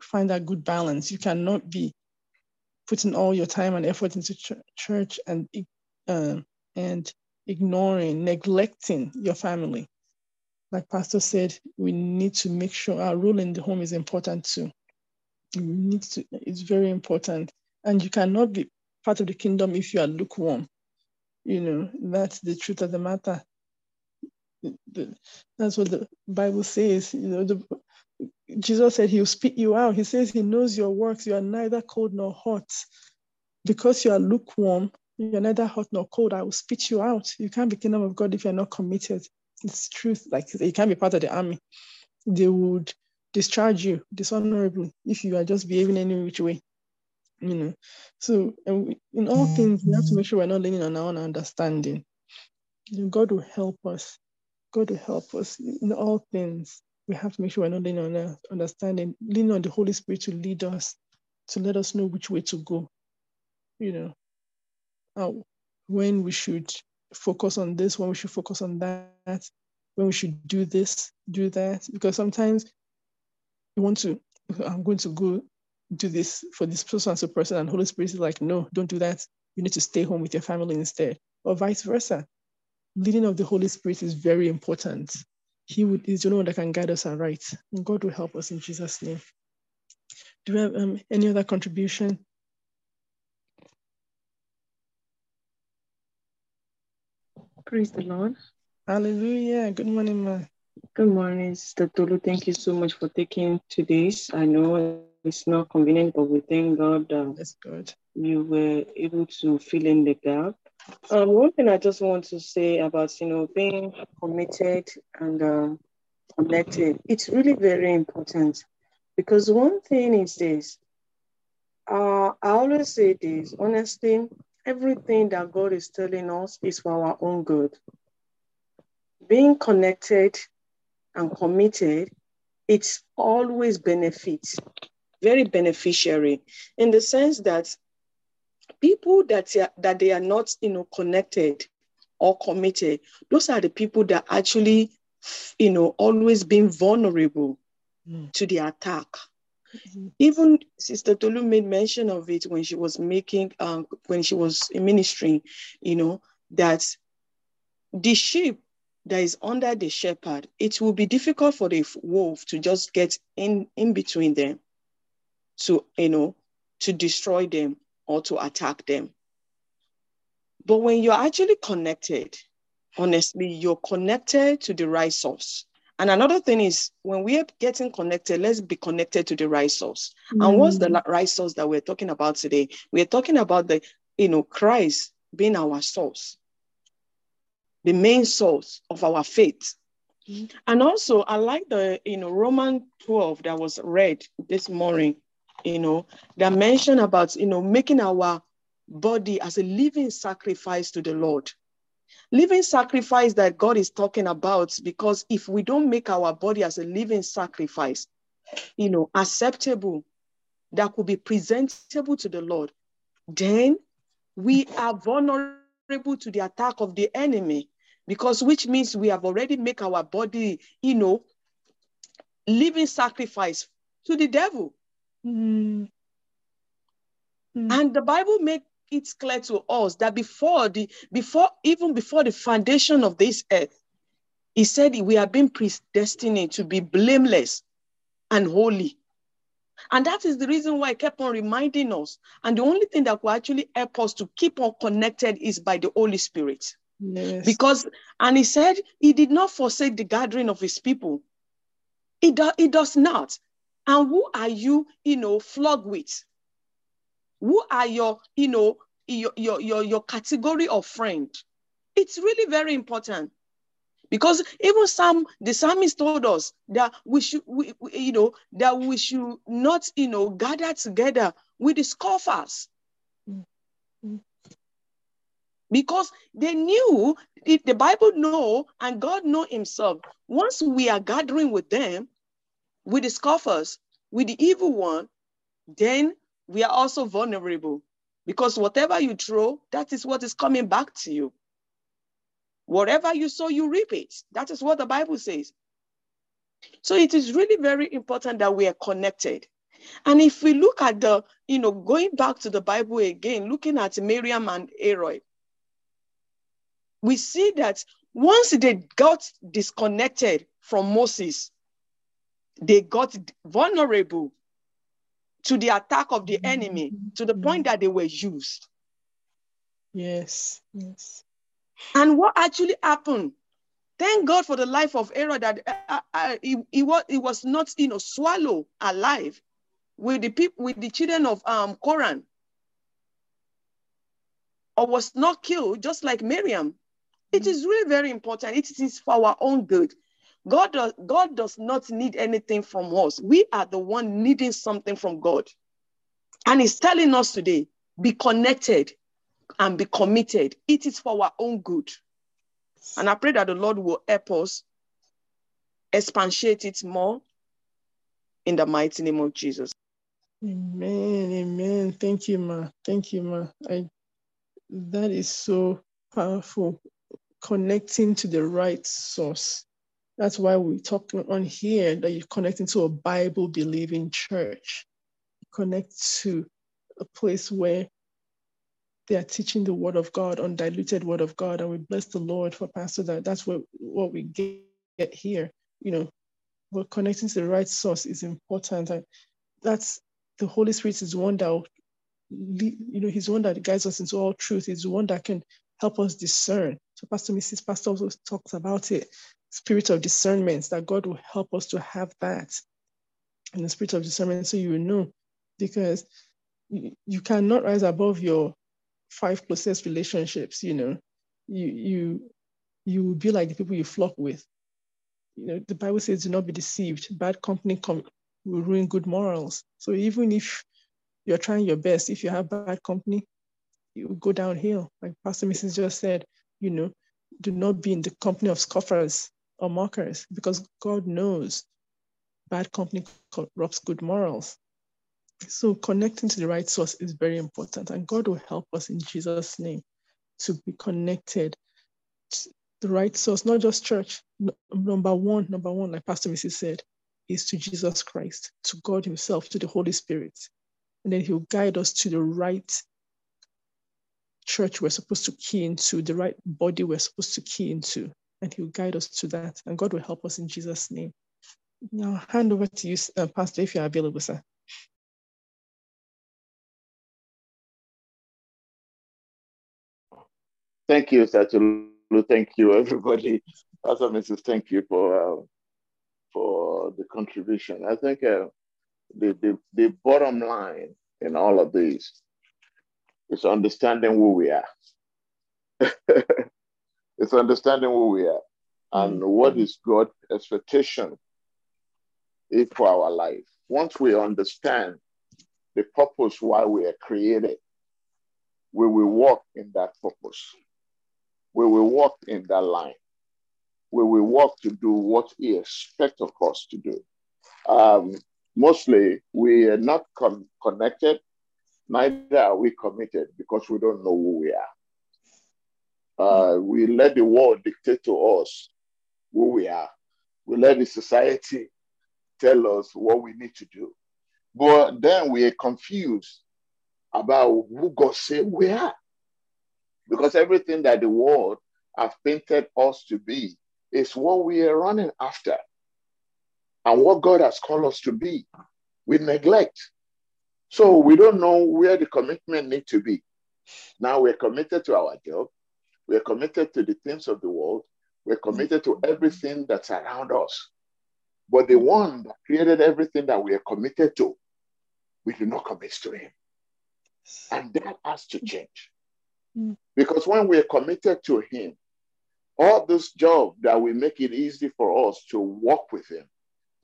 find that good balance. You cannot be putting all your time and effort into ch church and uh, and ignoring, neglecting your family. Like Pastor said, we need to make sure our role in the home is important too. We need to, it's very important. And you cannot be part of the kingdom if you are lukewarm. You know, that's the truth of the matter. That's what the Bible says. You know, the, Jesus said he'll spit you out. He says he knows your works. You are neither cold nor hot. Because you are lukewarm, you are neither hot nor cold, I will spit you out. You can't be kingdom of God if you're not committed. It's truth. Like, you can't be part of the army. They would discharge you dishonorably if you are just behaving any which way. You know. So and we, in all things, we have to make sure we're not leaning on our own understanding. You know, God will help us. God will help us in all things. We have to make sure we're not leaning on our understanding, leaning on the Holy Spirit to lead us, to let us know which way to go, you know, how, when we should focus on this, when we should focus on that, when we should do this, do that. Because sometimes you want to, I'm going to go do this for this person and so person, and Holy Spirit is like, no, don't do that. You need to stay home with your family instead, or vice versa. Leading of the Holy Spirit is very important. He would, is the only one that can guide us aright. And God will help us in Jesus' name. Do we have um, any other contribution? Praise the Lord. Hallelujah. Good morning, ma. Good morning, Sister Tolu. Thank you so much for taking today's. I know it's not convenient, but we thank God that That's good. You were able to fill in the gap. Um, one thing I just want to say about, you know, being committed and um, connected, it's really very important, because one thing is this, uh, I always say this, honestly, everything that God is telling us is for our own good. Being connected and committed, it's always benefits, very beneficiary, in the sense that people that, that they are not, you know, connected or committed, those are the people that actually, you know, always been vulnerable mm. to the attack. Mm-hmm. Even Sister Tolu made mention of it when she was making, um, when she was ministering, you know, that the sheep that is under the shepherd, it will be difficult for the wolf to just get in, in between them to, you know, to destroy them or to attack them. But when you're actually connected, honestly, you're connected to the right source. And another thing is, when we are getting connected, let's be connected to the right source. Mm. And what's the right source that we're talking about today? We're talking about the, you know, Christ being our source, the main source of our faith. And also, I like the, you know, Romans twelve that was read this morning, you know, that mentioned about, you know, making our body as a living sacrifice to the Lord. Living sacrifice that God is talking about, because if we don't make our body as a living sacrifice, you know, acceptable, that could be presentable to the Lord, then we are vulnerable to the attack of the enemy, because which means we have already made our body, you know, living sacrifice to the devil. Mm. Mm. And the Bible makes it clear to us that before the, before, even before the foundation of this earth, he said we have been predestined to be blameless and holy. And that is the reason why I kept on reminding us. And the only thing that will actually help us to keep on connected is by the Holy Spirit. Yes. Because, and he said, he did not forsake the gathering of his people. He, do, he does not. And who are you, you know, flogged with? Who are your, you know, your, your, your, your category of friend? It's really very important. Because even some, the psalmist told us that we should, we, we, you know, that we should not, you know, gather together with the scoffers. Mm-hmm. Because they knew, if the Bible know, and God know himself, once we are gathering with them, with the scoffers, with the evil one, then we are also vulnerable. Because whatever you throw, that is what is coming back to you. Whatever you sow, you reap it. That is what the Bible says. So it is really very important that we are connected. And if we look at the, you know, going back to the Bible again, looking at Miriam and Aaron, we see that once they got disconnected from Moses, they got vulnerable to the attack of the enemy, to the point that they were used. Yes, yes. And what actually happened? Thank God for the life of Aaron, that uh, uh, he, he, was, he was not, you know, swallowed alive with the people, with the children of um, Korah, or was not killed, just like Miriam. It mm-hmm. is really very important. It is for our own good. God does, God does not need anything from us. We are the one needing something from God. And he's telling us today, be connected and be committed. It is for our own good. And I pray that the Lord will help us expatiate it more in the mighty name of Jesus. Amen, amen. Thank you, ma. Thank you, ma. I, that is so powerful. Connecting to the right source. That's why we're talking on here that you're connecting to a Bible-believing church. Connect to a place where they are teaching the word of God, undiluted word of God. And we bless the Lord for Pastor that that's what, what we get here. You know, we're connecting to the right source is important. And that's the Holy Spirit is one that, you know, he's one that guides us into all truth. He's one that can help us discern. So Pastor Missus Pastor also talks about it. Spirit of discernment, that God will help us to have that. And the spirit of discernment, so you will know, because you cannot rise above your five closest relationships, you know, you you you will be like the people you flock with. You know, the Bible says, "Do not be deceived. Bad company com- will ruin good morals." So even if you're trying your best, if you have bad company, you will go downhill. Like Pastor Missus just said, you know, do not be in the company of scoffers or mockers, because God knows bad company corrupts good morals. So connecting to the right source is very important, and God will help us in Jesus' name to be connected to the right source, not just church. Number one, number one, like Pastor Missus said, is to Jesus Christ, to God himself, to the Holy Spirit. And then he'll guide us to the right church we're supposed to key into, the right body we're supposed to key into, and he'll guide us to that. And God will help us in Jesus' name. Now, hand over to you, uh, Pastor, if you're available, sir. Thank you, Satulu. Thank you, everybody. Pastor Missus, thank you for uh, for the contribution. I think uh, the, the the bottom line in all of this is understanding who we are. It's understanding who we are. and mm-hmm. what is God's expectation for our life. Once we understand the purpose why we are created, we will walk in that purpose. We will walk in that line. We will walk to do what He expects of us to do. Um, mostly, we are not con- connected, neither are we committed, because we don't know who we are. Uh, we let the world dictate to us who we are. We let the society tell us what we need to do. But then we are confused about who God said we are. Because everything that the world has painted us to be is what we are running after. And what God has called us to be, we neglect. So we don't know where the commitment needs to be. Now we're committed to our job. We're committed to the things of the world. We're committed to everything that's around us. But the one that created everything that we are committed to, we do not commit to Him. And that has to change. Mm. Because when we are committed to Him, all this job that will make it easy for us to walk with Him,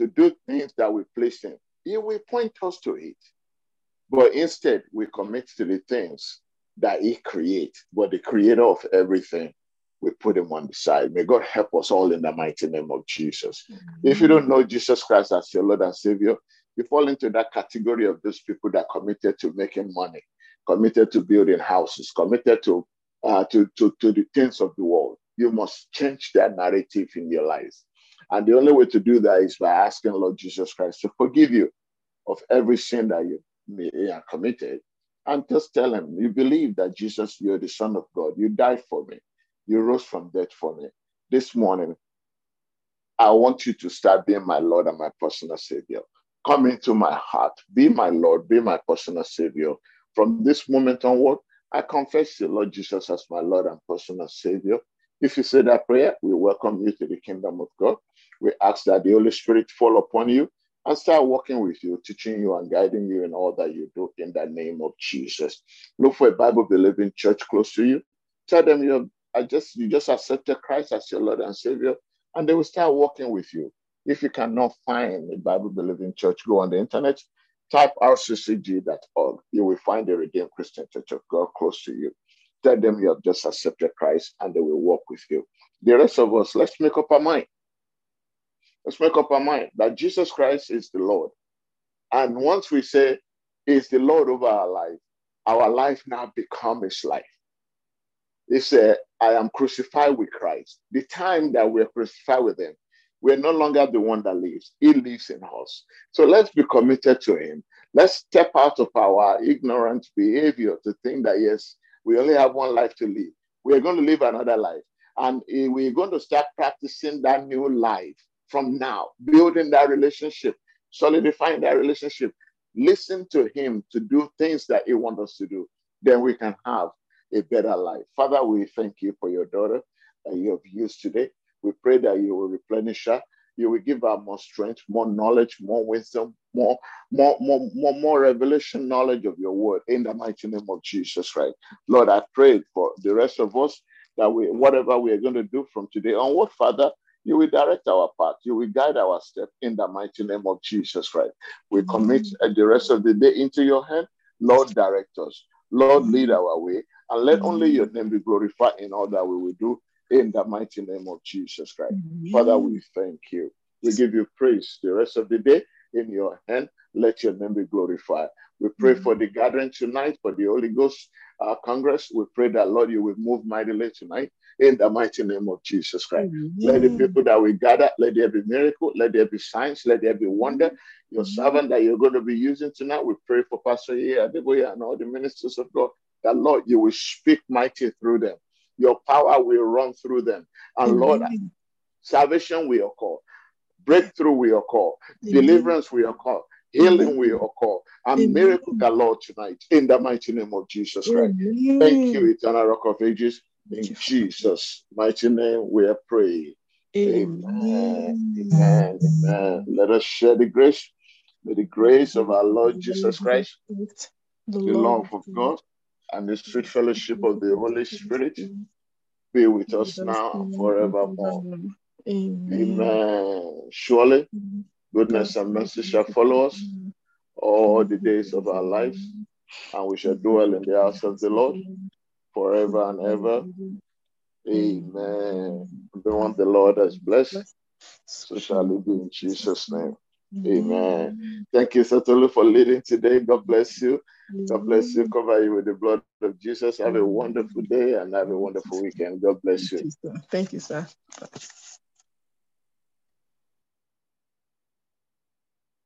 to do things that we place Him, He will point us to it. But instead, we commit to the things that He creates, but the creator of everything, we put Him on the side. May God help us all in the mighty name of Jesus. Mm-hmm. If you don't know Jesus Christ as your Lord and Savior, you fall into that category of those people that are committed to making money, committed to building houses, committed to, uh, to, to, to the things of the world. You must change that narrative in your life. And the only way to do that is by asking Lord Jesus Christ to forgive you of every sin that you may have committed. And just tell Him, you believe that Jesus, you're the Son of God. You died for me. You rose from death for me. This morning, I want you to start being my Lord and my personal Savior. Come into my heart. Be my Lord. Be my personal Savior. From this moment onward, I confess the Lord Jesus as my Lord and personal Savior. If you say that prayer, we welcome you to the kingdom of God. We ask that the Holy Spirit fall upon you and start working with you, teaching you and guiding you in all that you do in the name of Jesus. Look for a Bible-believing church close to you. Tell them you just you just accepted Christ as your Lord and Savior, and they will start working with you. If you cannot find a Bible-believing church, go on the internet, type R C C G dot org. You will find the Redeemed Christian Church of God close to you. Tell them you have just accepted Christ, and they will walk with you. The rest of us, let's make up our mind. Let's make up our mind that Jesus Christ is the Lord. And once we say He's the Lord over our life, our life now becomes His life. He said, I am crucified with Christ. The time that we are crucified with Him, we are no longer the one that lives. He lives in us. So let's be committed to Him. Let's step out of our ignorant behavior to think that, yes, we only have one life to live. We are going to live another life. And we're going to start practicing that new life. From now, building that relationship, solidifying that relationship, listen to Him to do things that He wants us to do, then we can have a better life. Father, we thank You for Your daughter that You have used today. We pray that You will replenish her. You will give her more strength, more knowledge, more wisdom, more, more, more, more, more revelation knowledge of Your word in the mighty name of Jesus Christ. Lord, I pray for the rest of us that we, whatever we are going to do from today onward, Father, You will direct our path. You will guide our step in the mighty name of Jesus Christ. We commit the rest of the day into Your hand. Lord, direct us. Lord, lead our way. And let only Your name be glorified in all that we will do in the mighty name of Jesus Christ. Father, we thank You. We give You praise the rest of the day in Your hand. Let Your name be glorified. We pray for the gathering tonight, for the Holy Ghost uh, Congress. We pray that, Lord, You will move mightily tonight in the mighty name of Jesus Christ. Mm-hmm. Let the people that we gather, let there be miracle, let there be signs, let there be wonder. Your mm-hmm. servant that You're going to be using tonight, we pray for Pastor Yeye Adeboye and all the ministers of God, that, Lord, You will speak mighty through them. Your power will run through them. And, mm-hmm. Lord, salvation will occur. Breakthrough will occur. Mm-hmm. Deliverance will occur. Healing will occur, and Amen. Miracle the Lord tonight in the mighty name of Jesus Christ. Amen. Thank You, eternal Rock of Ages. In Jesus' mighty name we are praying. Amen. Amen. Amen. Amen. Let us share the grace. May the grace of our Lord Jesus Christ, the love of God, and the sweet fellowship of the Holy Spirit be with us now and forevermore. Amen. Amen. Surely, goodness and mercy shall follow us all the days of our lives, and we shall dwell in the house of the Lord forever and ever. Amen. The one the Lord has blessed, so shall it be in Jesus' name. Amen. Thank you, Satolu, for leading today. God bless you. God bless you. Cover you with the blood of Jesus. Have a wonderful day and have a wonderful weekend. God bless you. Thank you, sir.